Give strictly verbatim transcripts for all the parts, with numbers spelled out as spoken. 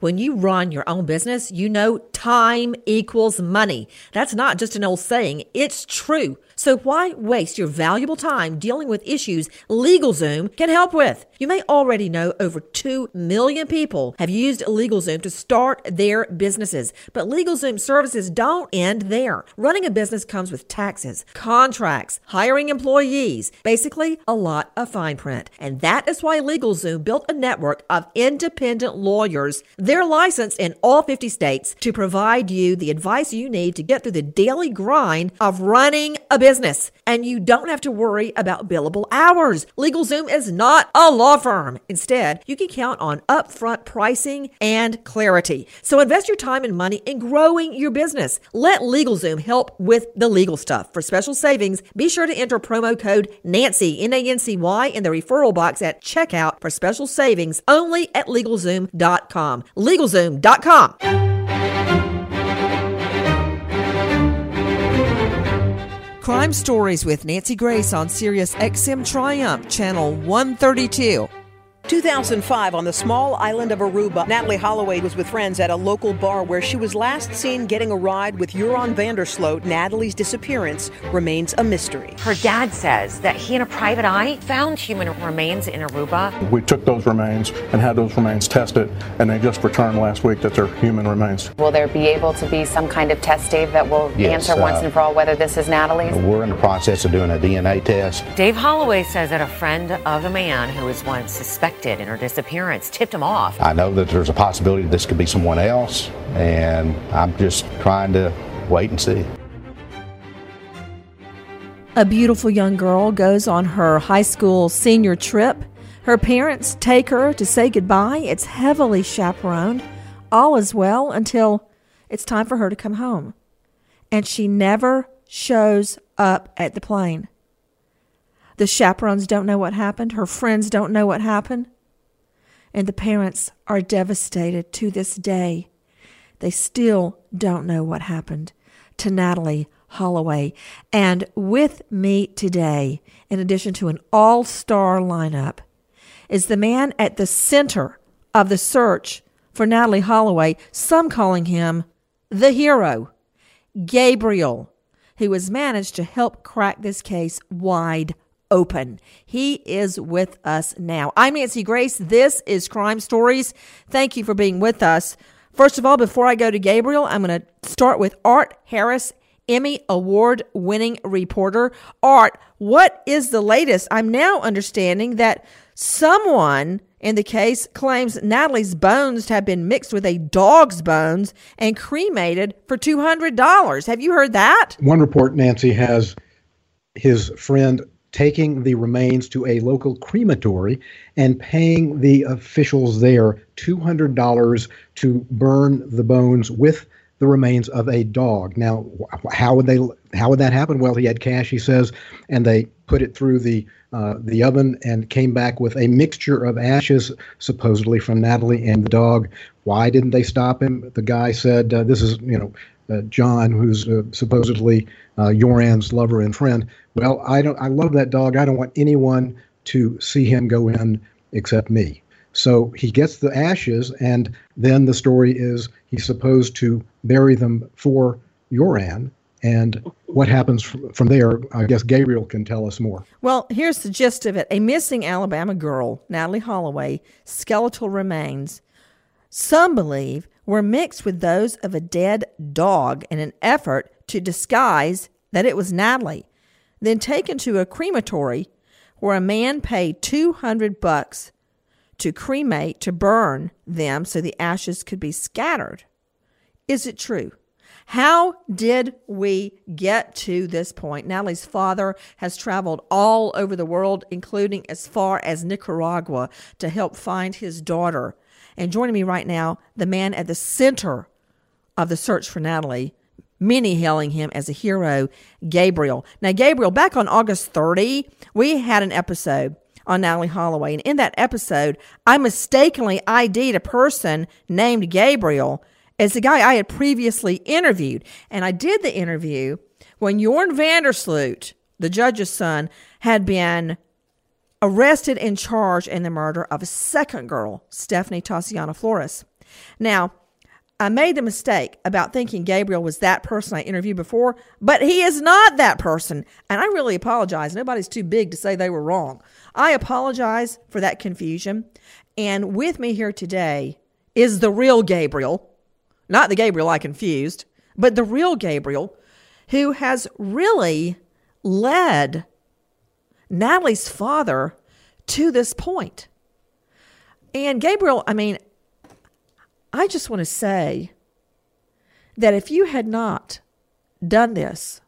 When you run your own business, you know time equals money. That's not just an old saying. It's true. So why waste your valuable time dealing with issues LegalZoom can help with? You may already know over two million people have used LegalZoom to start their businesses, but LegalZoom services don't end there. Running a business comes with taxes, contracts, hiring employees, basically a lot of fine print. And that is why LegalZoom built a network of independent lawyers. They're licensed in all fifty states to provide you the advice you need to get through the daily grind of running a business. And you don't have to worry about billable hours. LegalZoom is not a law firm. Instead, you can count on upfront pricing and clarity. So invest your time and money in growing your business. Let LegalZoom help with the legal stuff. For special savings, be sure to enter promo code Nancy, N A N C Y, in the referral box at checkout for special savings only at LegalZoom dot com. LegalZoom dot com. Crime Stories with Nancy Grace on Sirius X M Triumph, Channel one thirty-two. two thousand five, on the small island of Aruba, Natalee Holloway was with friends at a local bar where she was last seen getting a ride with Joran van der Sloot. Natalee's disappearance remains a mystery. Her dad says that he and a private eye found human remains in Aruba. We took those remains and had those remains tested, and they just returned last week that they're human remains. Will there be able to be some kind of test, Dave, that will yes, answer uh, once and for all whether this is Natalee's? We're in the process of doing a D N A test. Dave Holloway says that a friend of a man who was once suspected in her disappearance tipped him off. I know that there's a possibility this could be someone else, and I'm just trying to wait and see. A beautiful young girl goes on her high school senior trip. Her parents take her to say goodbye. It's heavily chaperoned. All is well until it's time for her to come home. And she never shows up at the plane. The chaperones don't know what happened. Her friends don't know what happened. And the parents are devastated to this day. They still don't know what happened to Natalee Holloway. And with me today, in addition to an all-star lineup, is the man at the center of the search for Natalee Holloway, some calling him the hero, Gabriel who has managed to help crack this case wide open. He is with us now. I'm Nancy Grace. This is Crime Stories. Thank you for being with us. First of all, before I go to Gabriel, I'm going to start with Art Harris, Emmy Award-winning reporter. Art, what is the latest? I'm now understanding that someone in the case claims Natalee's bones have been mixed with a dog's bones and cremated for two hundred dollars. Have you heard that? One report, Nancy, has his friend taking the remains to a local crematory and paying the officials there two hundred dollars to burn the bones with the remains of a dog. Now, how would they? How would that happen? Well, he had cash, he says, and they put it through the uh, the oven and came back with a mixture of ashes, supposedly from Natalee and the dog. Why didn't they stop him? The guy said, uh, "This is, you know, uh, John, who's uh, supposedly uh, Joran's lover and friend." Well, I don't. I love that dog. I don't want anyone to see him go in except me. So he gets the ashes, and then the story is he's supposed to bury them for Joran. And what happens from, from there, I guess Gabriel can tell us more. Well, here's the gist of it. A missing Alabama girl, Natalee Holloway, skeletal remains, some believe, were mixed with those of a dead dog in an effort to disguise that it was Natalee, then taken to a crematory where a man paid two hundred bucks to cremate, to burn them so the ashes could be scattered. Is it true? How did we get to this point? Natalee's father has traveled all over the world, including as far as Nicaragua, to help find his daughter. And joining me right now, the man at the center of the search for Natalee, many hailing him as a hero, Gabriel. Now, Gabriel, back on August thirtieth, we had an episode on Natalee Holloway. And in that episode, I mistakenly I D'd a person named Gabriel as the guy I had previously interviewed. And I did the interview when Joran van der Sloot, the judge's son, had been arrested and charged in the murder of a second girl, Stephany Tatiana Flores. Now, I made the mistake about thinking Gabriel was that person I interviewed before, but he is not that person. And I really apologize. Nobody's too big to say they were wrong. I apologize for that confusion. And with me here today is the real Gabriel, not the Gabriel I confused, but the real Gabriel, who has really led Natalee's father to this point. And Gabriel, I mean, I just want to say that if you had not done this,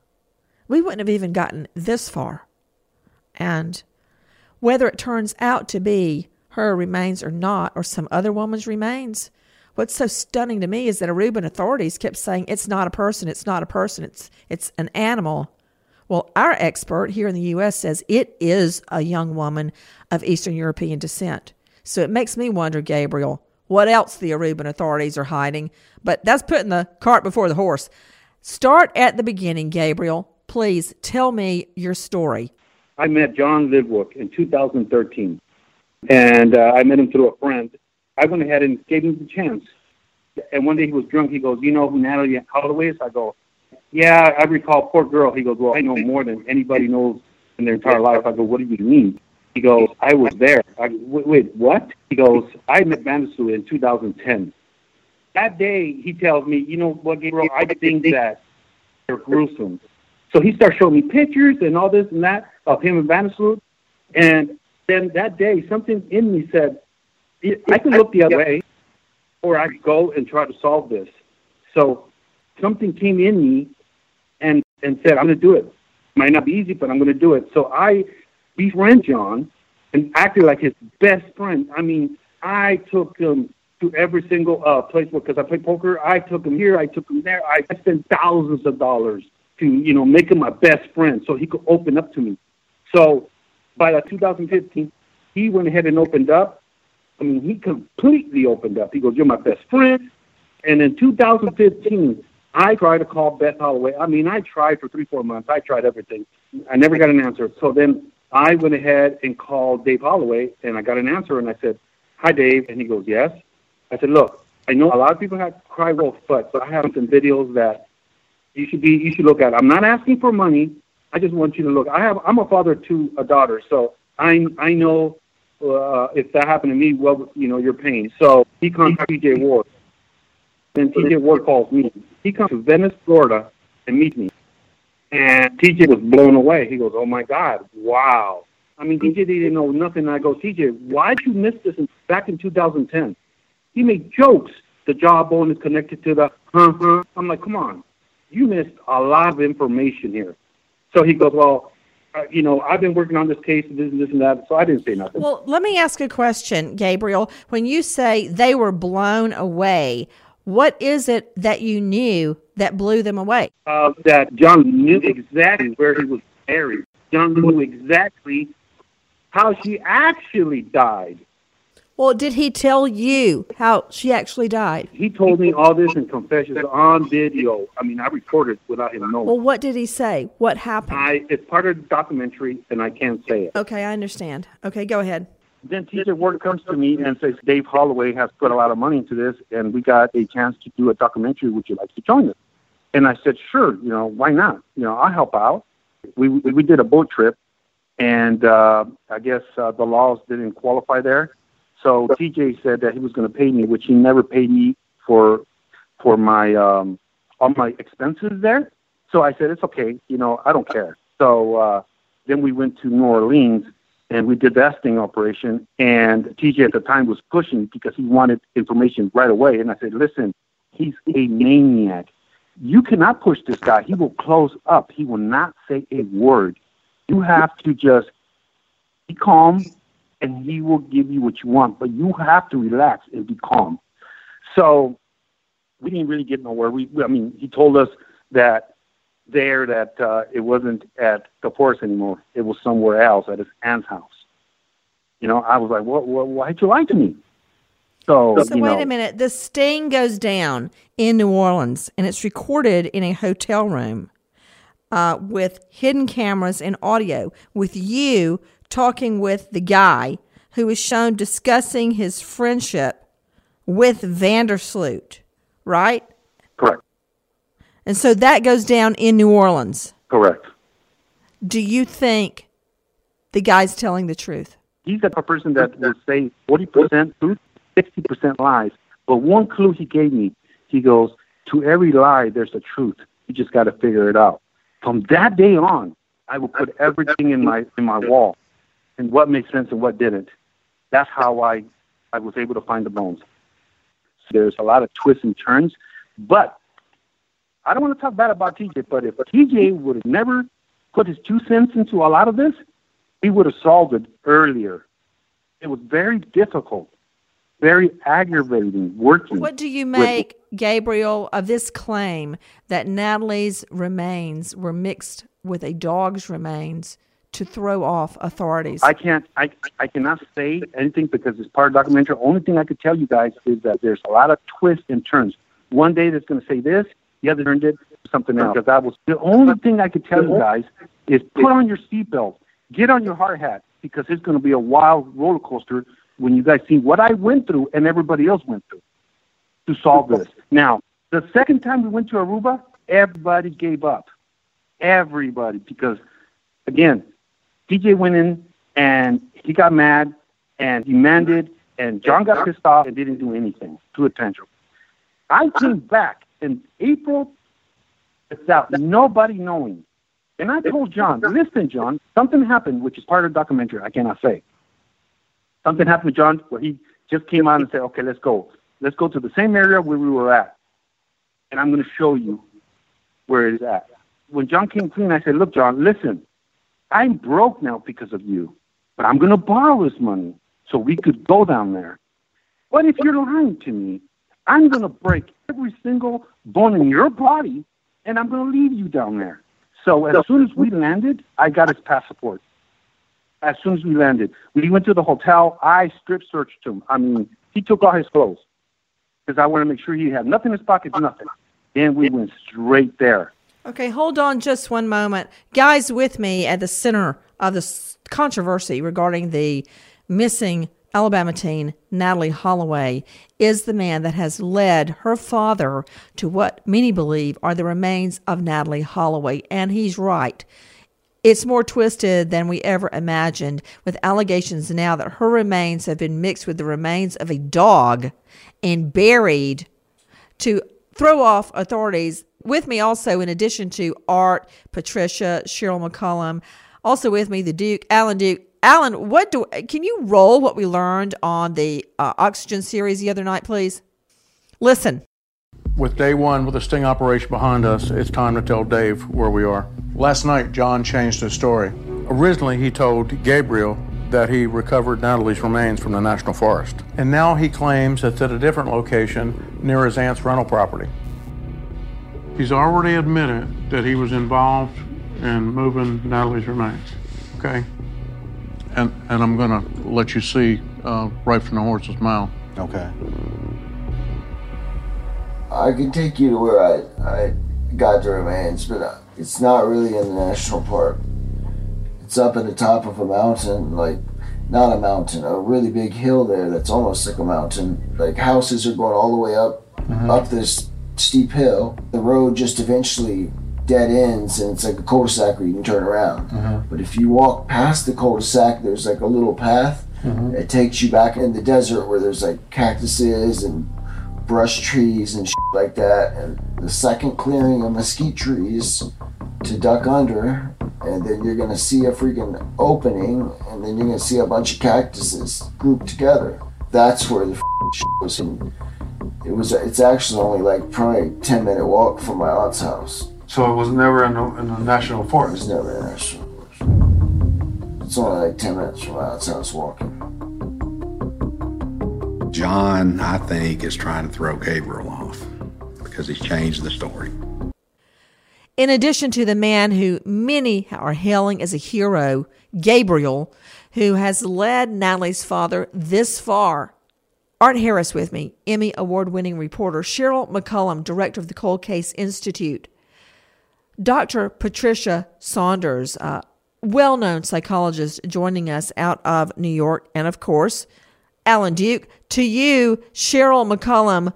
we wouldn't have even gotten this far. And whether it turns out to be her remains or not, or some other woman's remains, what's so stunning to me is that Aruban authorities kept saying, it's not a person, it's not a person, it's it's an animal. Well, our expert here in the U S says it is a young woman of Eastern European descent. So it makes me wonder, Gabriel, what else the Aruban authorities are hiding. But that's putting the cart before the horse. Start at the beginning, Gabriel. Please tell me your story. I met John Ludwick in two thousand thirteen, and uh, I met him through a friend. I went ahead and gave him the chance. And one day he was drunk. He goes, "You know who Natalee Holloway is?" I go, "Yeah, I recall, poor girl." He goes, "Well, I know more than anybody knows in their entire life." I go, "What do you mean?" He goes, "I was there." I go, wait, wait, what? He goes, "I met Van der Sloot in two thousand ten. That day, he tells me, "You know what, Gabriel, I think that they're gruesome." So he starts showing me pictures and all this and that of him and Van der Sloot. And then that day, something in me said, I can look the other way, or I go and try to solve this. So something came in me and, and said, I'm going to do it. Might not be easy, but I'm going to do it. So I befriend John and acted like his best friend. I mean, I took him to every single uh, place because I played poker. I took him here. I took him there. I spent thousands of dollars to, you know, make him my best friend so he could open up to me. So by uh, two thousand fifteen, he went ahead and opened up. I mean, he completely opened up. He goes, "You're my best friend." And in two thousand fifteen, I tried to call Beth Holloway. I mean, I tried for three, four months. I tried everything. I never got an answer. So then I went ahead and called Dave Holloway, and I got an answer, and I said, "Hi, Dave." And he goes, "Yes." I said, "Look, I know a lot of people have cry wolf, but, but I have some videos that You should be. You should look at it. I'm not asking for money. I just want you to look. I have. I'm a father to a daughter, so I I know uh, if that happened to me, well, you know, your pain. So he contacted T J. Ward. Then T J. Ward calls me. He comes to Venice, Florida, and meets me. And T J was blown away. He goes, "Oh my God, wow." I mean, T J didn't know nothing. I go, T J, why'd you miss this in, back in two thousand ten? He made jokes. The jawbone is connected to the huh-huh. I'm like, come on. You missed a lot of information here. So he goes, well, uh, you know, I've been working on this case and this and this and that, so I didn't say nothing. Well, let me ask a question, Gabriel. When you say they were blown away, what is it that you knew that blew them away? Uh, that John knew exactly where he was buried. John knew exactly how she actually died. Well, did he tell you how she actually died? He told me all this in confessions on video. I mean, I recorded without him knowing. Well, what did he say? What happened? I, it's part of the documentary, and I can't say it. Okay, I understand. Okay, go ahead. Then T J. Ward comes to me and says, Dave Holloway has put a lot of money into this, and we got a chance to do a documentary. Would you like to join us? And I said, sure, you know, why not? You know, I'll help out. We, we did a boat trip, and uh, I guess uh, the laws didn't qualify there. So T J said that he was going to pay me, which he never paid me for for my um, all my expenses there. So I said, it's okay. You know, I don't care. So uh, then we went to New Orleans, and we did that sting operation. And T J at the time was pushing because he wanted information right away. And I said, listen, he's a maniac. You cannot push this guy. He will close up. He will not say a word. You have to just be calm, and he will give you what you want, but you have to relax and be calm. So we didn't really get nowhere. We, I mean, he told us that there that uh, it wasn't at the forest anymore. It was somewhere else at his aunt's house. You know, I was like, what, what, why'd you lie to me? So, so you wait know, a minute. The sting goes down in New Orleans, and it's recorded in a hotel room uh, with hidden cameras and audio with you talking with the guy who is shown discussing his friendship with van der Sloot, right? Correct. And so that goes down in New Orleans. Correct. Do you think the guy's telling the truth? He's the person that will say forty percent truth, sixty percent lies. But one clue he gave me, he goes, to every lie, there's a truth. You just got to figure it out. From that day on, I will put everything in my in my wall. And what made sense and what didn't. That's how I, I was able to find the bones. So there's a lot of twists and turns. But I don't want to talk bad about T J, but if T J would have never put his two cents into a lot of this, he would have solved it earlier. It was very difficult, very aggravating working. What do you make, with, Gabriel, of this claim that Natalee's remains were mixed with a dog's remains to throw off authorities? I can't, I, I cannot say anything because it's part of the documentary. Only thing I could tell you guys is that there's a lot of twists and turns. One day that's going to say this, the other turned it something else. Because I was, the only thing I could tell you guys is put on your seatbelt, get on your hard hat, because it's going to be a wild roller coaster when you guys see what I went through and everybody else went through to solve this. Now, the second time we went to Aruba, everybody gave up. Everybody, because again, D J went in, and he got mad, and demanded, and John got pissed off and didn't do anything to a tantrum. I came back in April without nobody knowing. And I told John, listen, John, something happened, which is part of the documentary. I cannot say. Something happened to John where he just came out and said, okay, let's go. Let's go to the same area where we were at, and I'm going to show you where it is at. When John came clean, I said, look, John, listen. I'm broke now because of you, but I'm going to borrow this money so we could go down there. But if you're lying to me, I'm going to break every single bone in your body, and I'm going to leave you down there. So as soon as we landed, I got his passport. As soon as we landed, we went to the hotel. I strip searched him. I mean, he took all his clothes because I wanted to make sure he had nothing in his pockets, nothing. Then we went straight there. Okay, hold on just one moment. Guys with me at the center of this controversy regarding the missing Alabama teen Natalee Holloway is the man that has led her father to what many believe are the remains of Natalee Holloway, and he's right. It's more twisted than we ever imagined, with allegations now that her remains have been mixed with the remains of a dog and buried to throw off authorities. With me also, in addition to Art, Patricia, Cheryl McCollum, also with me, the Duke, Alan Duke. Alan, what do can you roll what we learned on the uh, Oxygen series the other night, please? Listen. With day one, with the sting operation behind us, it's time to tell Dave where we are. Last night, John changed his story. Originally, he told Gabriel that he recovered Natalee's remains from the National Forest. And now he claims it's at a different location near his aunt's rental property. He's already admitted that he was involved in moving Natalee's remains, okay? And and I'm gonna let you see uh, right from the horse's mouth. Okay. I can take you to where I, I got the remains, but I, it's not really in the national park. It's up at the top of a mountain, like, not a mountain, a really big hill there that's almost like a mountain. Like, houses are going all the way up, mm-hmm. up this steep hill. The road just eventually dead ends, and it's like a cul-de-sac where you can turn around. Mm-hmm. But if you walk past the cul-de-sac, there's like a little path. Mm-hmm. It takes you back in the desert where there's like cactuses and brush trees and shit like that, and the second clearing of mesquite trees to duck under, and then you're gonna see a freaking opening, and then you're gonna see a bunch of cactuses grouped together. That's where the shit was. And it was, it's actually only like probably a ten minute walk from my aunt's house. So it was never in the, in the national forest? It was never in the national forest. It's only like ten minutes from my aunt's house walking. John, I think, is trying to throw Gabriel off because he's changed the story. In addition to the man who many are hailing as a hero, Gabriel, who has led Natalee's father this far, Art Harris with me, Emmy Award-winning reporter, Cheryl McCollum, director of the Cold Case Institute, Doctor Patricia Saunders, a well-known psychologist joining us out of New York, and of course, Alan Duke. To you, Cheryl McCollum,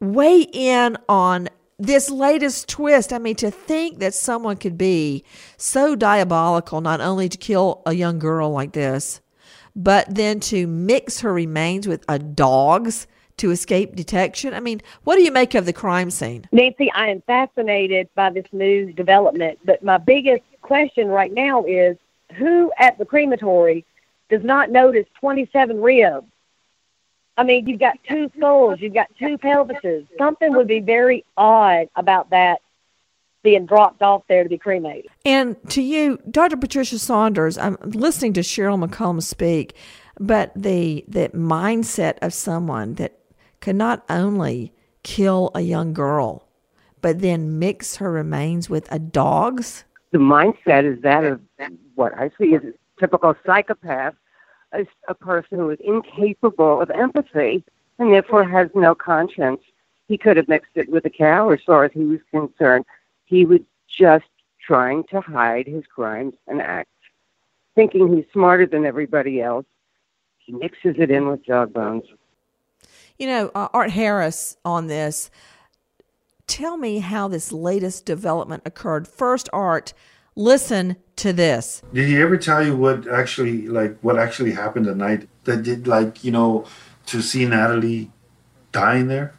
weigh in on this latest twist. I mean, to think that someone could be so diabolical, not only to kill a young girl like this, but then to mix her remains with a dog's to escape detection. I mean, what do you make of the crime scene? Nancy, I am fascinated by this new development, but my biggest question right now is who at the crematory does not notice twenty-seven ribs? I mean, you've got two skulls, you've got two pelvises. Something would be very odd about that being dropped off there to be cremated. And to you, Doctor Patricia Saunders, I'm listening to Cheryl McCollum speak, but the, the mindset of someone that could not only kill a young girl, but then mix her remains with a dog's? The mindset is that of what I see is typical psychopath, is a person who is incapable of empathy and therefore has no conscience. He could have mixed it with a cow, as far as he was concerned. He was just trying to hide his crimes and acts, thinking he's smarter than everybody else. He mixes it in with dog bones. You know, uh, Art Harris on this, tell me how this latest development occurred. First, Art, listen to this. Did he ever tell you what actually, like, what actually happened the night that did, like, you know, to see Natalee dying there?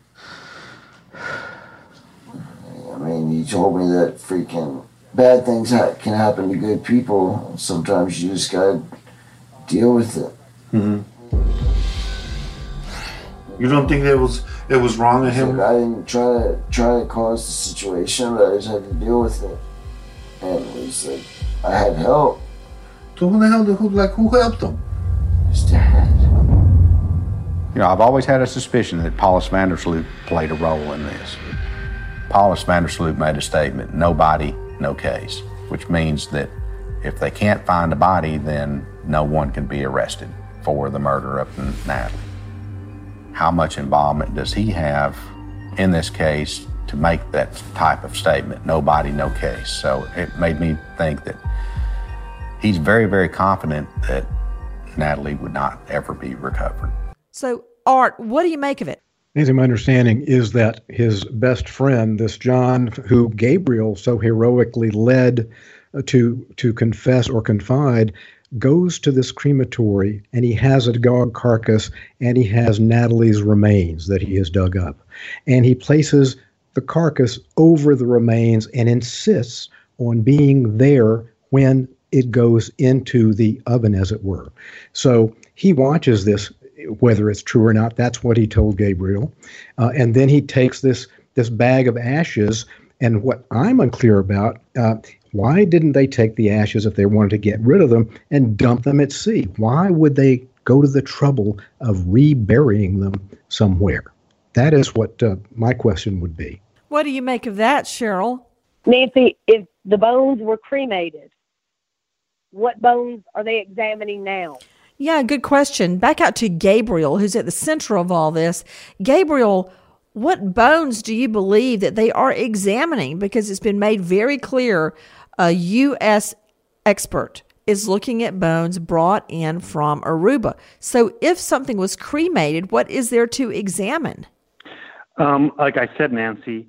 I mean, he told me that freaking bad things ha- can happen to good people. Sometimes you just gotta deal with it. Mm-hmm. You don't think that was it was wrong of him? I didn't try to try to cause the situation, but I just had to deal with it. And it was like, I had help. So who the hell, who, like, who helped him? His dad. You know, I've always had a suspicion that Paulus van der Sloot played a role in this. Paulus van der Sloot made a statement, no body, no case, which means that if they can't find a body, then no one can be arrested for the murder of Natalee. How much involvement does he have in this case to make that type of statement, no body, no case? So it made me think that he's very, very confident that Natalee would not ever be recovered. So, Art, what do you make of it? Anything my understanding is that his best friend, this John, who Gabriel so heroically led to to confess or confide, goes to this crematory, and he has a dog carcass, and he has Natalee's remains that he has dug up. And he places the carcass over the remains and insists on being there when it goes into the oven, as it were. So he watches this, whether it's true or not. That's what he told Gabriel. Uh, and then he takes this this bag of ashes, and what I'm unclear about, uh, why didn't they take the ashes if they wanted to get rid of them and dump them at sea? Why would they go to the trouble of reburying them somewhere? That is what uh, my question would be. What do you make of that, Cheryl? Nancy, if the bones were cremated, what bones are they examining now? Yeah, good question. Back out to Gabriel, who's at the center of all this. Gabriel, what bones do you believe that they are examining? Because it's been made very clear a U S expert is looking at bones brought in from Aruba. So if something was cremated, what is there to examine? Um, like I said, Nancy,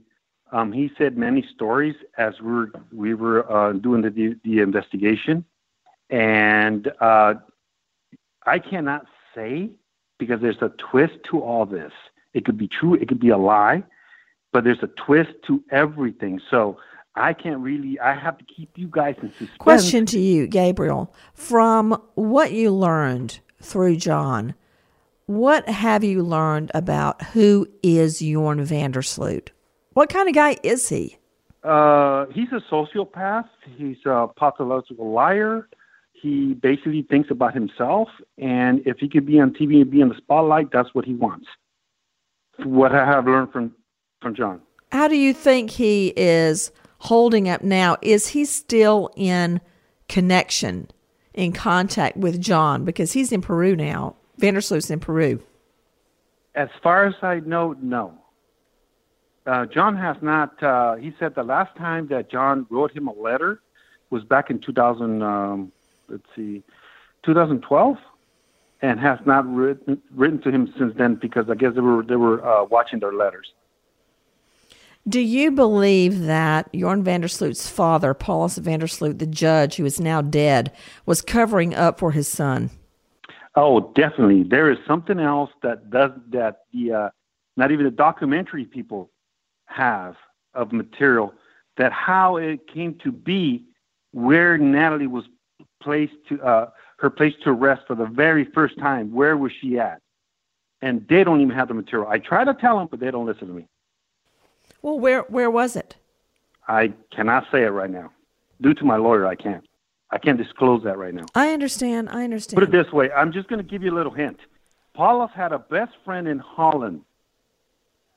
um, he said many stories as we were, we were uh, doing the, the investigation. And uh I cannot say, because there's a twist to all this. It could be true, it could be a lie, but there's a twist to everything. So I can't really, I have to keep you guys in suspense. Question to you, Gabriel. From what you learned through John, what have you learned about who is Jorn van der Sloot? What kind of guy is he? Uh, he's a sociopath. He's a pathological liar. He basically thinks about himself, and if he could be on T V and be in the spotlight, that's what he wants. What I have learned from, from John. How do you think he is holding up now? Is he still in connection, in contact with John? Because he's in Peru now. Van der Sloot's in Peru. As far as I know, no. Uh, John has not, uh, he said the last time that John wrote him a letter was back in two thousand. Um, Let's see, two thousand twelve, and has not written, written to him since then, because I guess they were they were uh, watching their letters. Do you believe that Jorn van der Sloot's father, Paulus van der Sloot, the judge who is now dead, was covering up for his son? Oh, definitely. There is something else that does that the uh, not even the documentary people have of material, that how it came to be where Natalee was place to uh, her place to rest for the very first time. Where was she at? And they don't even have the material. I try to tell them, but they don't listen to me. Well, where where was it? I cannot say it right now. Due to my lawyer, I can't. I can't disclose that right now. I understand. I understand. Put it this way. I'm just going to give you a little hint. Paulus had a best friend in Holland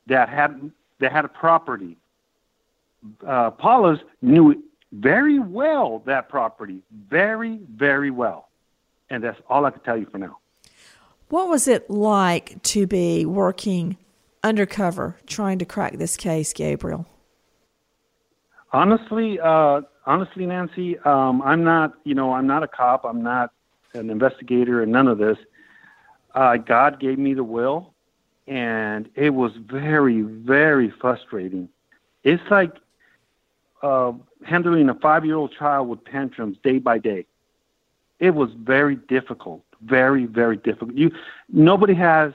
that had that had a property. Uh, Paulus knew very well that property, very, very well. And that's all I can tell you for now. What was it like to be working undercover, trying to crack this case, Gabriel? Honestly, uh, honestly, Nancy, um, I'm not, you know, I'm not a cop. I'm not an investigator and none of this. Uh, God gave me the will, and it was very, very frustrating. It's like, Uh, handling a five-year-old child with tantrums day by day. It was very difficult, very, very difficult. You, nobody has,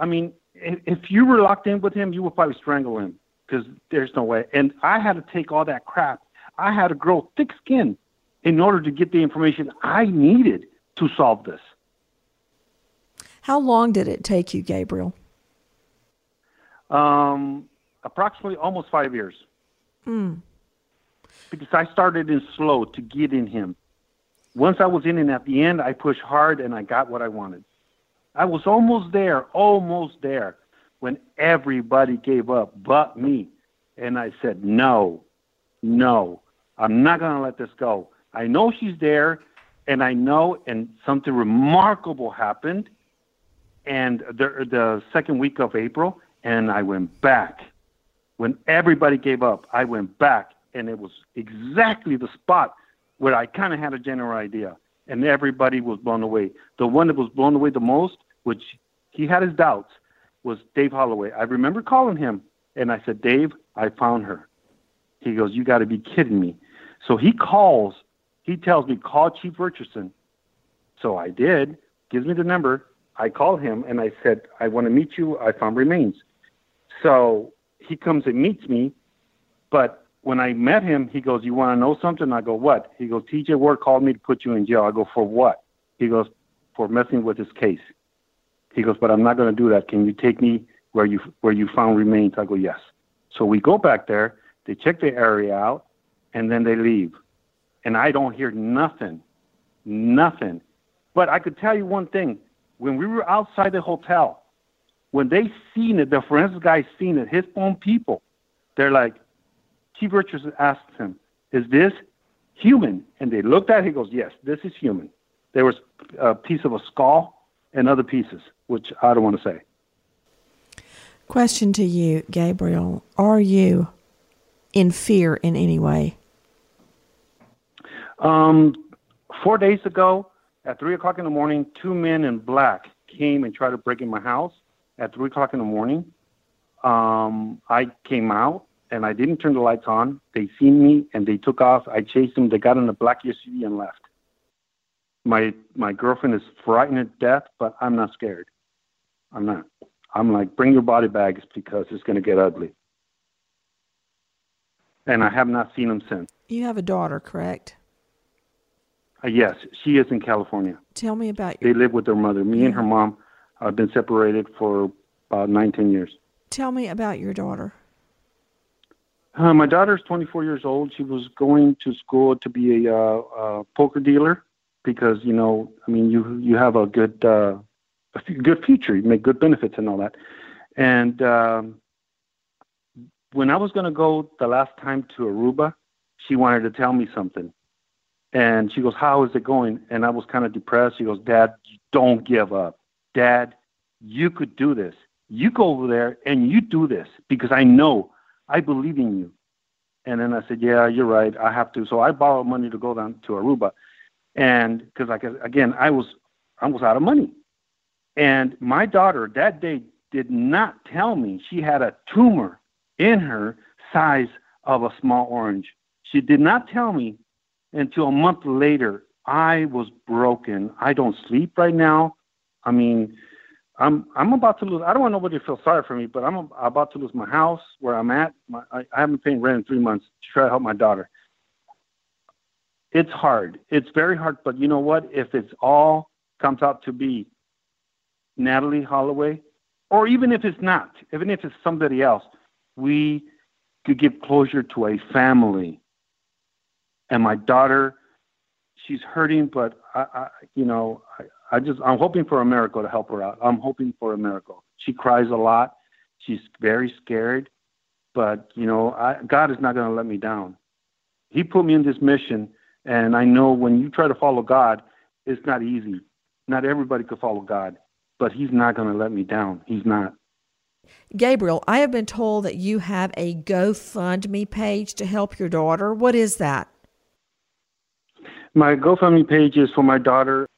I mean, if you were locked in with him, you would probably strangle him, because there's no way. And I had to take all that crap. I had to grow thick skin in order to get the information I needed to solve this. How long did it take you, Gabriel? Um, approximately almost five years. Hmm. Because I started in slow to get in him. Once I was in, and at the end, I pushed hard and I got what I wanted. I was almost there, almost there, when everybody gave up but me. And I said, no, no, I'm not going to let this go. I know she's there, and I know, and something remarkable happened. And the, the second week of April, and I went back. When everybody gave up, I went back. And it was exactly the spot where I kind of had a general idea. and everybody was blown away. The one that was blown away the most, which he had his doubts, was Dave Holloway. I remember calling him, and I said, Dave, I found her. He goes, you got to be kidding me. So he calls. He tells me, call Chief Richardson. So I did. Gives me the number. I called him, and I said, I want to meet you. I found remains. So he comes and meets me, but when I met him, he goes, you want to know something? I go, what? He goes, T J. Ward called me to put you in jail. I go, for what? He goes, for messing with his case. He goes, but I'm not going to do that. Can you take me where you where you found remains? I go, yes. So we go back there. They check the area out, and then they leave. And I don't hear nothing, nothing. But I could tell you one thing. When we were outside the hotel, when they seen it, the forensic guy seen it, his own people, they're like, Chief Richardson asked him, is this human? And they looked at it, he goes, yes, this is human. There was a piece of a skull and other pieces, which I don't want to say. Question to you, Gabriel. Are you in fear in any way? Um, four days ago, at three o'clock in the morning, two men in black came and tried to break in my house at three o'clock in the morning. Um, I came out, and I didn't turn the lights on. They seen me, and they took off. I chased them. They got in a black U S B and left. My my girlfriend is frightened to death, but I'm not scared. I'm not. I'm like, bring your body bags because it's going to get ugly. And I have not seen them since. You have a daughter, correct? Uh, yes, she is in California. Tell me about your... They live with their mother. Me and her mom have been separated for about nine, ten years. Tell me about your daughter. Uh, my daughter's twenty-four years old. She was going to school to be a, uh, a poker dealer because, you know, I mean, you you have a good uh, a f- good future. You make good benefits and all that. And um, when I was going to go the last time to Aruba, she wanted to tell me something. And she goes, how is it going? And I was kind of depressed. She goes, Dad, don't give up. Dad, you could do this. You go over there and you do this because I know. I believe in you. And then I said, yeah, you're right. I have to. So I borrowed money to go down to Aruba. And because, like, again, I was almost out of money. And my daughter that day did not tell me she had a tumor in her size of a small orange. She did not tell me until a month later. I was broken. I don't sleep right now. I mean, I'm I'm about to lose. I don't want nobody to feel sorry for me, but I'm about to lose my house where I'm at. My, I, I haven't paid rent in three months to try to help my daughter. It's hard. It's very hard. But you know what? If it's all comes out to be Natalee Holloway, or even if it's not, even if it's somebody else, we could give closure to a family. And my daughter, she's hurting, but I, I you know. I, I just, I'm hoping for a miracle to help her out. I'm hoping for a miracle. She cries a lot. She's very scared, but you know, I, God is not going to let me down. He put me in this mission. And I know when you try to follow God, it's not easy. Not everybody could follow God, but he's not going to let me down. He's not. Gabriel, I have been told that you have a GoFundMe page to help your daughter. What is that? My GoFundMe page is for my daughter.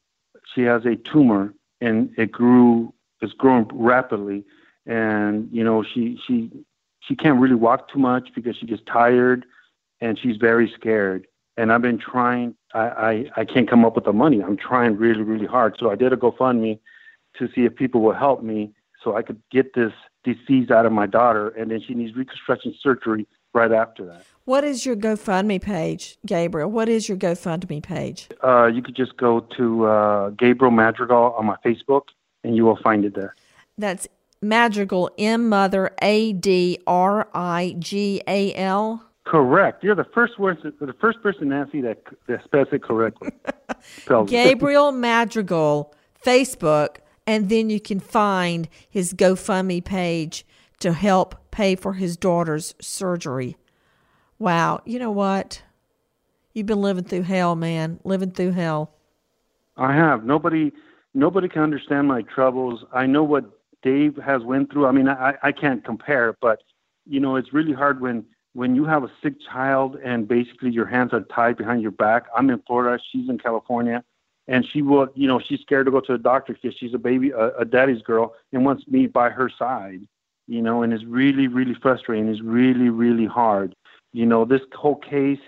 She has a tumor, and it grew. It's growing rapidly, and you know she she she can't really walk too much because she gets tired, and she's very scared. And I've been trying. I, I I can't come up with the money. I'm trying really really hard. So I did a GoFundMe to see if people will help me so I could get this disease out of my daughter, and then she needs reconstruction surgery right after that. What is your GoFundMe page, Gabriel? What is your GoFundMe page? Uh, you could just go to uh, Gabriel Madrigal on my Facebook, and you will find it there. That's Madrigal, M-Mother, A D R I G A L? Correct. You're the first words, the first person, Nancy, that, that spells it correctly. Gabriel Madrigal, Facebook, and then you can find his GoFundMe page to help pay for his daughter's surgery. Wow. You know what? You've been living through hell, man. Living through hell. I have. Nobody nobody can understand my troubles. I know what Dave has went through. I mean, I, I can't compare, but, you know, it's really hard when, when you have a sick child and basically your hands are tied behind your back. I'm in Florida. She's in California. And she will, you know, she's scared to go to the doctor because she's a baby, a, a daddy's girl, and wants me by her side, you know, and it's really, really frustrating. It's really, really hard. You know, this whole case,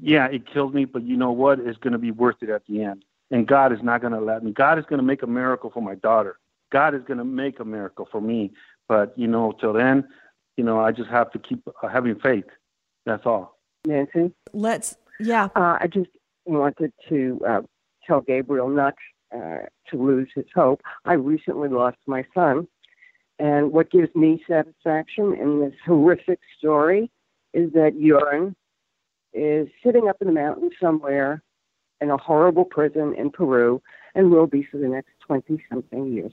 yeah, it killed me, but you know what? It's going to be worth it at the end. And God is not going to let me. God is going to make a miracle for my daughter. God is going to make a miracle for me. But, you know, till then, you know, I just have to keep having faith. That's all. Nancy? Let's, yeah. Uh, I just wanted to uh, tell Gabriel not uh, to lose his hope. I recently lost my son. And what gives me satisfaction in this horrific story is that Joran is sitting up in the mountains somewhere in a horrible prison in Peru and will be for the next twenty-something years.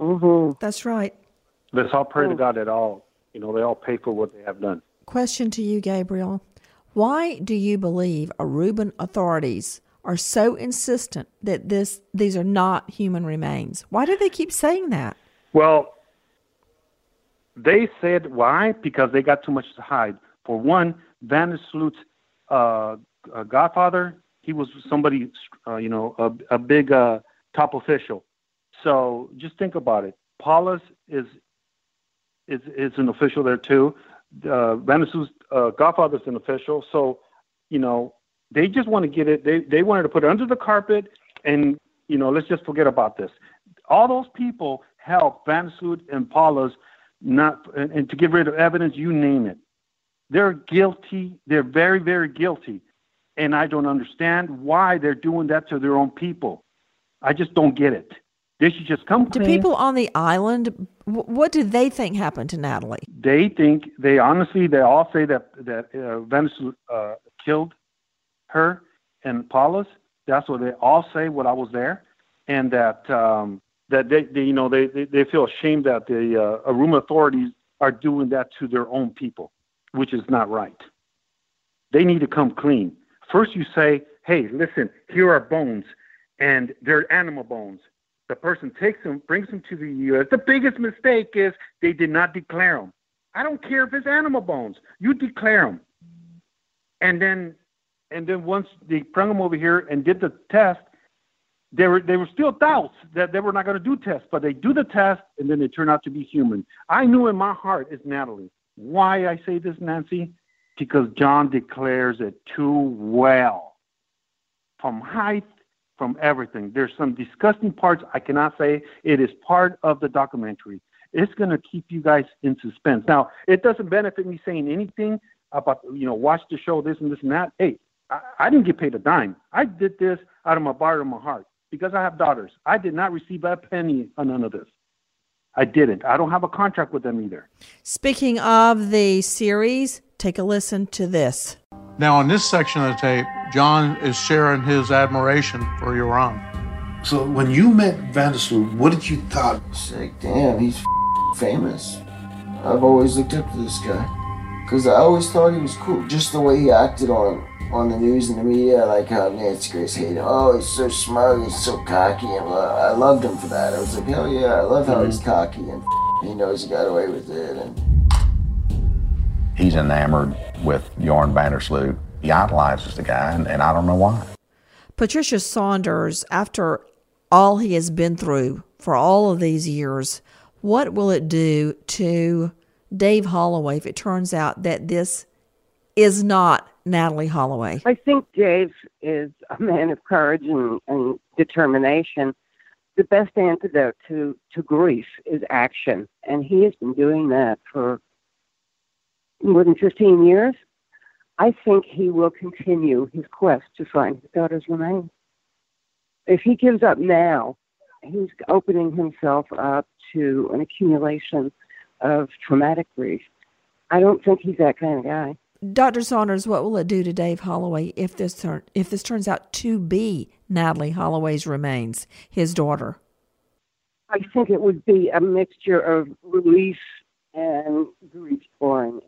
Mm-hmm. That's right. Let's all pray oh. to God that all, you know, they all pay for what they have done. Question to you, Gabriel. Why do you believe Aruban authorities are so insistent that this these are not human remains? Why do they keep saying that? Well, they said why? Because they got too much to hide. For one, Van der Sloot's uh, uh, godfather, he was somebody, uh, you know, a, a big uh, top official. So just think about it. Paulus is is is an official there too. Uh, Van der Sloot's uh, godfather's an official. So, you know, they just want to get it. They they wanted to put it under the carpet and, you know, let's just forget about this. All those people helped Van der Sloot and Paulus not and, and to get rid of evidence, you name it. They're guilty. They're very, very guilty. And I don't understand why they're doing that to their own people. I just don't get it. They should just come clean. Do people on the island, what do they think happened to Natalee? They think, they honestly, they all say that, that uh, Van der Sloot uh, killed her and Paulus. That's what they all say when I was there. And that, um, that they, they, you know, they, they, they feel ashamed that the uh, Aruba authorities are doing that to their own people, which is not right. They need to come clean. First you say, hey, listen, here are bones, and they're animal bones. The person takes them, brings them to the U S The biggest mistake is they did not declare them. I don't care if it's animal bones. You declare them. And then and then once they bring them over here and did the test, there were, there were still doubts that they were not going to do tests, but they do the test, and then they turn out to be human. I knew in my heart it's Natalee. Why I say this, Nancy? Because John declares it too well. From height, from everything. There's some disgusting parts I cannot say. It is part of the documentary. It's going to keep you guys in suspense. Now, it doesn't benefit me saying anything about, you know, watch the show, this and this and that. Hey, I, I didn't get paid a dime. I did this out of my bottom of my heart because I have daughters. I did not receive a penny on none of this. I didn't. I don't have a contract with them either. Speaking of the series, take a listen to this. Now, on this section of the tape, John is sharing his admiration for Joran. So when you met Van der Sloot, what did you thought? It's like, damn, he's f- famous. I've always looked up to this guy because I always thought he was cool. Just the way he acted on on the news and the media, like how Nancy Grace hated him. Oh, he's so smug, he's so cocky. And I loved him for that. I was like, hell yeah, I love how he's cocky and f- he knows he got away with it. And he's enamored with Joran van der Sloot. He idolizes the guy, and, and I don't know why. Patricia Saunders, after all he has been through for all of these years, what will it do to Dave Holloway if it turns out that this is not Natalee Holloway? I think Dave is a man of courage and, and determination. The best antidote to, to grief is action, and he has been doing that for more than fifteen years. I think he will continue his quest to find his daughter's remains. If he gives up now, he's opening himself up to an accumulation of traumatic grief. I don't think he's that kind of guy. Doctor Saunders, what will it do to Dave Holloway if this turn, if this turns out to be Natalee Holloway's remains, his daughter? I think it would be a mixture of relief and grief pouring.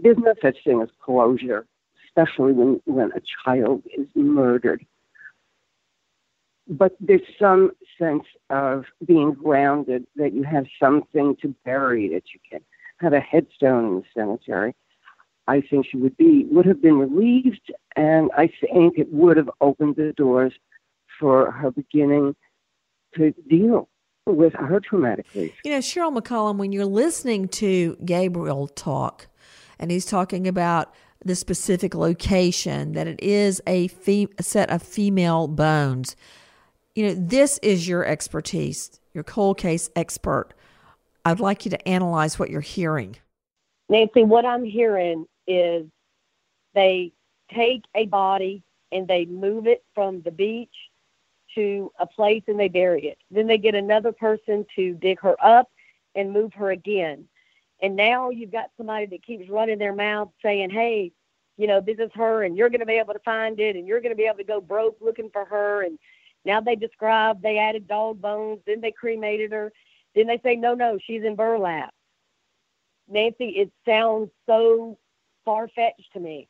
There's no such thing as closure, especially when, when a child is murdered. But there's some sense of being grounded, that you have something to bury, that you can have a headstone in the cemetery. I think she would be would have been relieved, and I think it would have opened the doors for her beginning to deal with her traumatic grief. You know, Cheryl McCollum, when you're listening to Gabriel talk, and he's talking about the specific location, that it is a, fe- a set of female bones. You know, this is your expertise, your cold case expert. I'd like you to analyze what you're hearing. Nancy, what I'm hearing is they take a body and they move it from the beach to a place and they bury it. Then they get another person to dig her up and move her again. And now you've got somebody that keeps running their mouth saying, hey, you know, this is her and you're going to be able to find it and you're going to be able to go broke looking for her. And now they describe they added dog bones, then they cremated her. Then they say, no, no, she's in burlap. Nancy, it sounds so far-fetched to me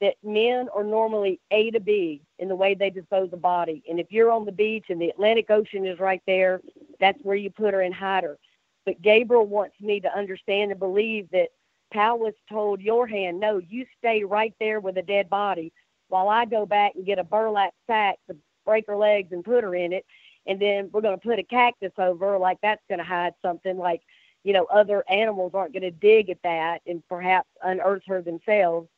that men are normally A to B in the way they dispose of body. And if you're on the beach and the Atlantic Ocean is right there, that's where you put her and hide her. But Gabriel wants me to understand and believe that Paulus told Joran, no, you stay right there with a dead body while I go back and get a burlap sack to break her legs and put her in it. And then we're going to put a cactus over, like that's going to hide something, like, you know, other animals aren't going to dig at that and perhaps unearth her themselves.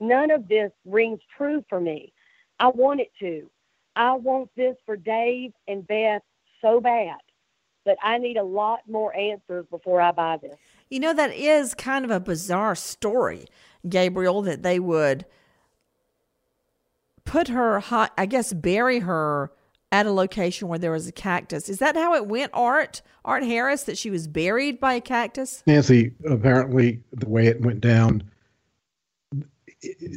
None of this rings true for me. I want it to. I want this for Dave and Beth so bad. But I need a lot more answers before I buy this. You know, that is kind of a bizarre story, Gabriel, that they would put her, I guess, bury her at a location where there was a cactus. Is that how it went, Art? Art Harris, that she was buried by a cactus? Nancy, apparently the way it went down,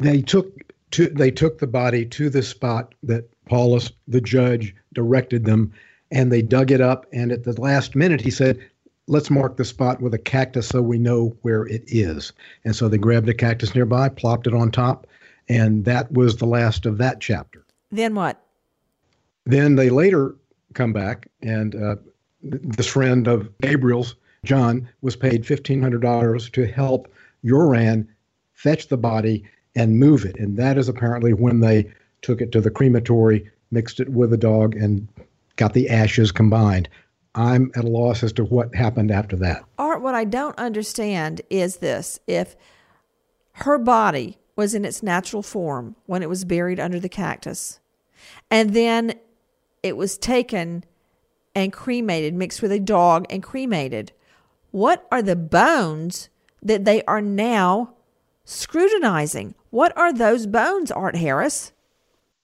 they took to, they took the body to the spot that Paulus, the judge, directed them. And they dug it up, and at the last minute, he said, let's mark the spot with a cactus so we know where it is. And so they grabbed a cactus nearby, plopped it on top, and that was the last of that chapter. Then what? Then they later come back, and uh, this friend of Gabriel's, John, was paid fifteen hundred dollars to help Joran fetch the body and move it. And that is apparently when they took it to the crematory, mixed it with a dog, and got the ashes combined. I'm at a loss as to what happened after that. Art, what I don't understand is this. If her body was in its natural form when it was buried under the cactus, and then it was taken and cremated, mixed with a dog and cremated, what are the bones that they are now scrutinizing? What are those bones, Art Harris?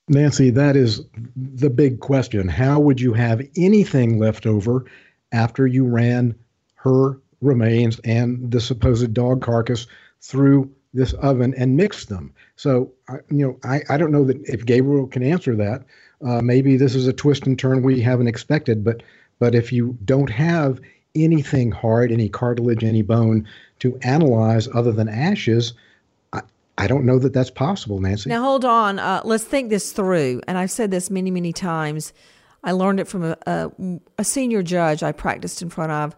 Nancy, that is the big question. How would you have anything left over after you ran her remains and the supposed dog carcass through this oven and mixed them? So, you know, I, I don't know that if Gabriel can answer that. Uh, maybe this is a twist and turn we haven't expected, but but if you don't have anything hard, any cartilage, any bone to analyze other than ashes, I don't know that that's possible, Nancy. Now, hold on. Uh, let's think this through. And I've said this many, many times. I learned it from a, a, a senior judge I practiced in front of.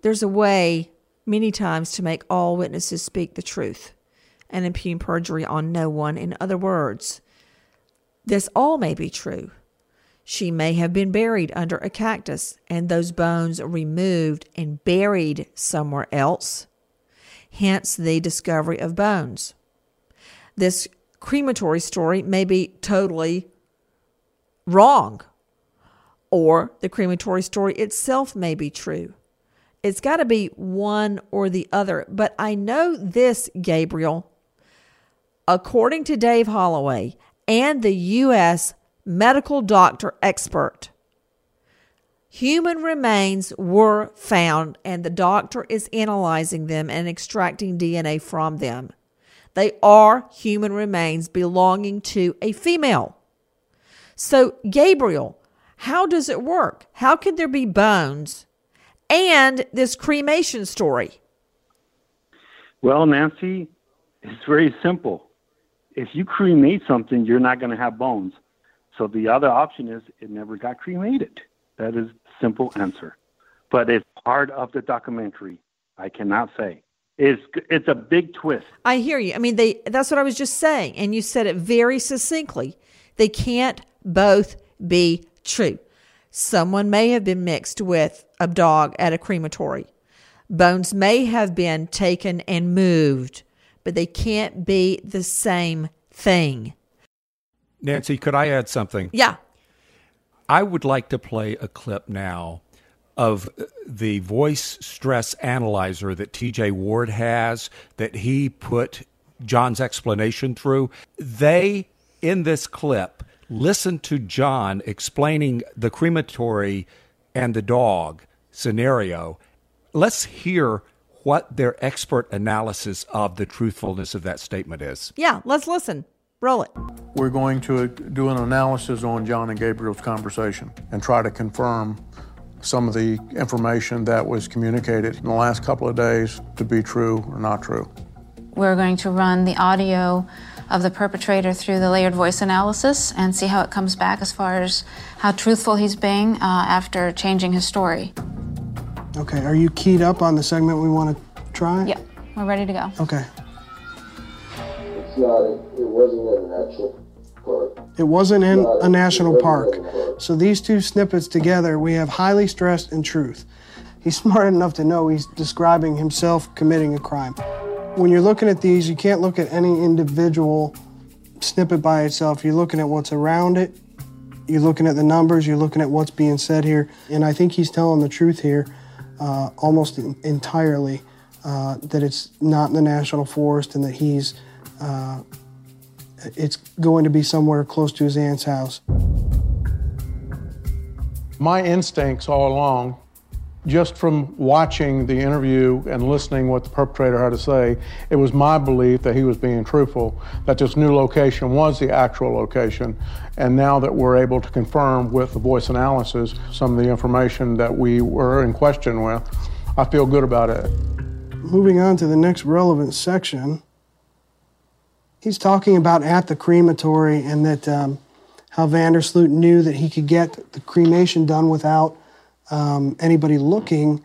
There's a way many times to make all witnesses speak the truth and impugn perjury on no one. In other words, this all may be true. She may have been buried under a cactus and those bones removed and buried somewhere else, hence the discovery of bones. This crematory story may be totally wrong, or the crematory story itself may be true. It's got to be one or the other. But I know this, Gabriel. According to Dave Holloway and the U S medical doctor expert, human remains were found, and the doctor is analyzing them and extracting D N A from them. They are human remains belonging to a female. So, Gabriel, how does it work? How can there be bones and this cremation story? Well, Nancy, it's very simple. If you cremate something, you're not going to have bones. So the other option is it never got cremated. That is the simple answer. But it's part of the documentary. I cannot say. It's, it's a big twist. I hear you. I mean, they that's what I was just saying, and you said it very succinctly. They can't both be true. Someone may have been mixed with a dog at a crematory. Bones may have been taken and moved, but they can't be the same thing. Nancy, could I add something? Yeah. I would like to play a clip now of the voice stress analyzer that T J. Ward has, that he put John's explanation through. They, in this clip, listen to John explaining the crematory and the dog scenario. Let's hear what their expert analysis of the truthfulness of that statement is. Yeah, let's listen. Roll it. We're going to do an analysis on John and Gabriel's conversation and try to confirm some of the information that was communicated in the last couple of days to be true or not true. We're going to run the audio of the perpetrator through the layered voice analysis and see how it comes back as far as how truthful he's being uh, after changing his story. Okay, are you keyed up on the segment we want to try? Yeah, we're ready to go. Okay. It's not, it wasn't in a national park. It wasn't in a national park. So these two snippets together, we have highly stressed and truth. He's smart enough to know he's describing himself committing a crime. When you're looking at these, you can't look at any individual snippet by itself. You're looking at what's around it. You're looking at the numbers. You're looking at what's being said here. And I think he's telling the truth here uh, almost in- entirely, uh, that it's not in the national forest and that he's, uh, it's going to be somewhere close to his aunt's house. My instincts all along, just from watching the interview and listening what the perpetrator had to say, it was my belief that he was being truthful, that this new location was the actual location. And now that we're able to confirm with the voice analysis some of the information that we were in question with, I feel good about it. Moving on to the next relevant section, he's talking about at the crematory and that um, how van der Sloot knew that he could get the cremation done without Um, anybody looking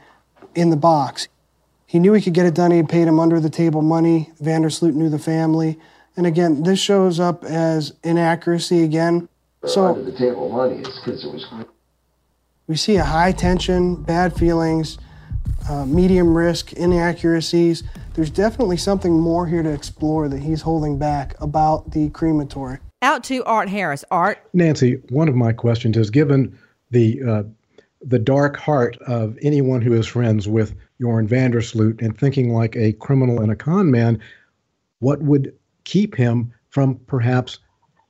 in the box. He knew he could get it done. He had paid him under the table money. Van der Sloot knew the family. And again, this shows up as inaccuracy again. So under the table money is because it was. We see a high tension, bad feelings, uh, medium risk, inaccuracies. There's definitely something more here to explore that he's holding back about the crematory. Out to Art Harris. Art. Nancy, one of my questions is, given the uh, the dark heart of anyone who is friends with Joran van der Sloot and thinking like a criminal and a con man, what would keep him from perhaps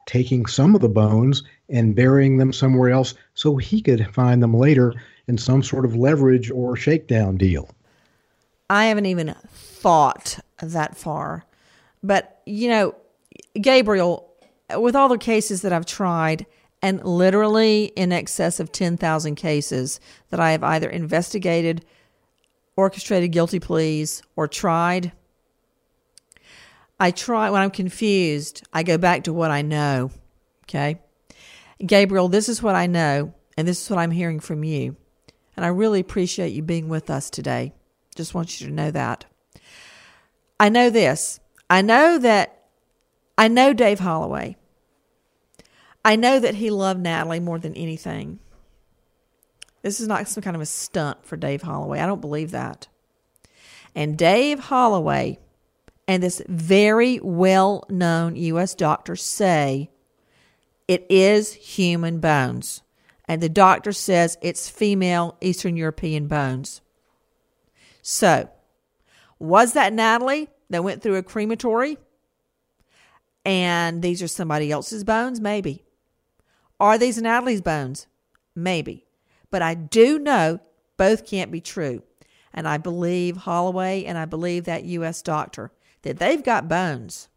taking some of the bones and burying them somewhere else so he could find them later in some sort of leverage or shakedown deal? I haven't even thought that far. But, you know, Gabriel, with all the cases that I've tried, and literally in excess of ten thousand cases that I have either investigated, orchestrated guilty pleas, or tried, I try, when I'm confused, I go back to what I know, okay? Gabriel, this is what I know, and this is what I'm hearing from you. And I really appreciate you being with us today. Just want you to know that. I know this. I know that, I know Dave Holloway. I know that he loved Natalee more than anything. This is not some kind of a stunt for Dave Holloway. I don't believe that. And Dave Holloway and this very well-known U S doctor say it is human bones. And the doctor says it's female Eastern European bones. So, was that Natalee that went through a crematory? And these are somebody else's bones? Maybe. Are these Natalee's bones? Maybe. But I do know both can't be true. And I believe Holloway and I believe that U S doctor, that they've got bones.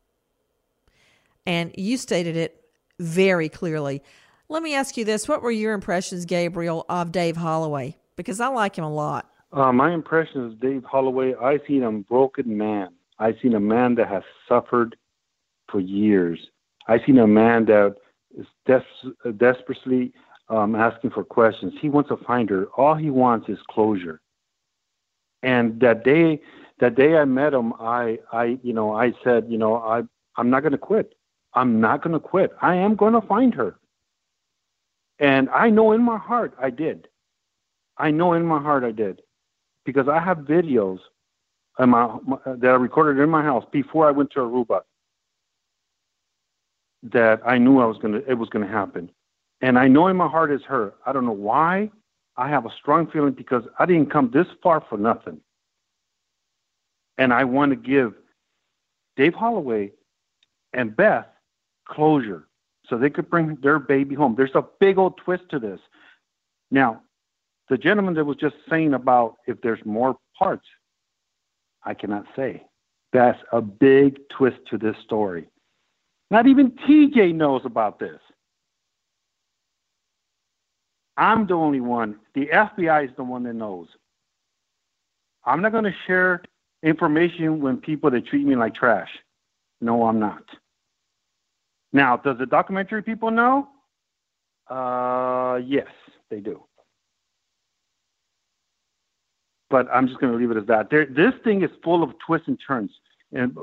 And you stated it very clearly. Let me ask you this. What were your impressions, Gabriel, of Dave Holloway? Because I like him a lot. Uh, my impression of Dave Holloway, I seen a broken man. I seen a man that has suffered for years. I seen a man that is des- desperately um, asking for questions. He wants to find her. All he wants is closure. And that day, that day I met him, I, I, you know, I said, you know, I, I'm not going to quit. I'm not going to quit. I am going to find her. And I know in my heart I did. I know in my heart I did. Because I have videos in my, my, that I recorded in my house before I went to Aruba that I knew I was gonna, it was going to happen. And I know in my heart it's her. I don't know why. I have a strong feeling because I didn't come this far for nothing. And I want to give Dave Holloway and Beth closure so they could bring their baby home. There's a big old twist to this. Now, the gentleman that was just saying about if there's more parts, I cannot say. That's a big twist to this story. Not even T J knows about this. I'm the only one. The F B I is the one that knows. I'm not going to share information when people that treat me like trash. No, I'm not. Now, does the documentary people know? Uh, yes, they do. But I'm just going to leave it as that. There, this thing is full of twists and turns, and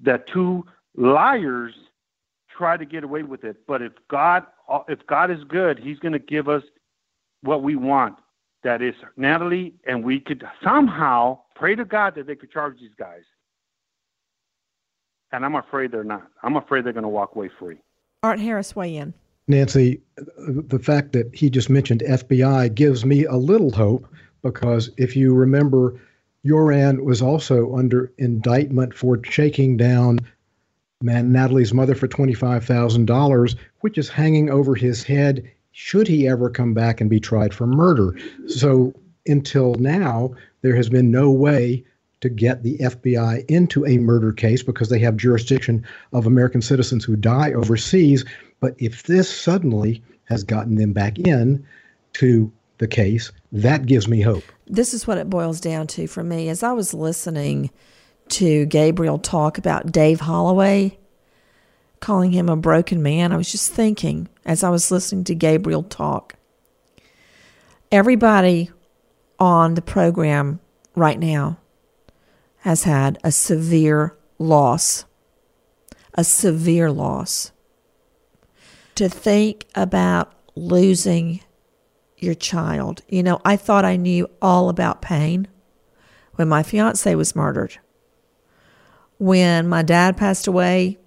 that two liars try to get away with it. But if God, if God is good, He's going to give us what we want. That is Natalee, and we could somehow pray to God that they could charge these guys. And I'm afraid they're not. I'm afraid they're going to walk away free. Art Harris, weigh in. Nancy, the fact that he just mentioned F B I gives me a little hope, because if you remember, Joran was also under indictment for shaking down Natalee's mother for twenty-five thousand dollars, which is hanging over his head should he ever come back and be tried for murder. So until now, there has been no way to get the F B I into a murder case because they have jurisdiction of American citizens who die overseas. But if this suddenly has gotten them back in to the case, that gives me hope. This is what it boils down to for me. As I was listening to Gabriel talk about Dave Holloway, calling him a broken man, I was just thinking, as I was listening to Gabriel talk, everybody on the program right now has had a severe loss, a severe loss. To think about losing your child. You know, I thought I knew all about pain when my fiance was murdered. When my dad passed away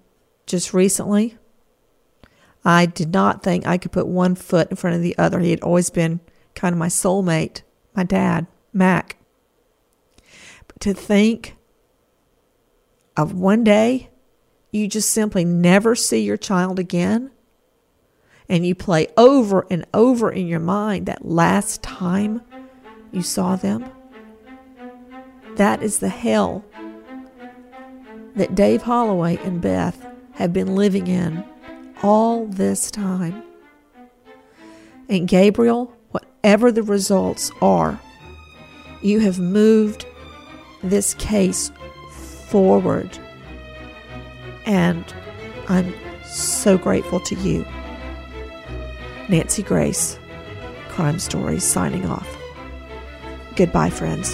just recently, I did not think I could put one foot in front of the other. He had always been kind of my soulmate, my dad, Mac. But to think of one day you just simply never see your child again, and you play over and over in your mind that last time you saw them, that is the hell that Dave Holloway and Beth have been living in all this time. And Gabriel, whatever the results are, you have moved this case forward. And I'm so grateful to you. Nancy Grace, Crime Stories, signing off. Goodbye, friends.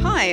Hi,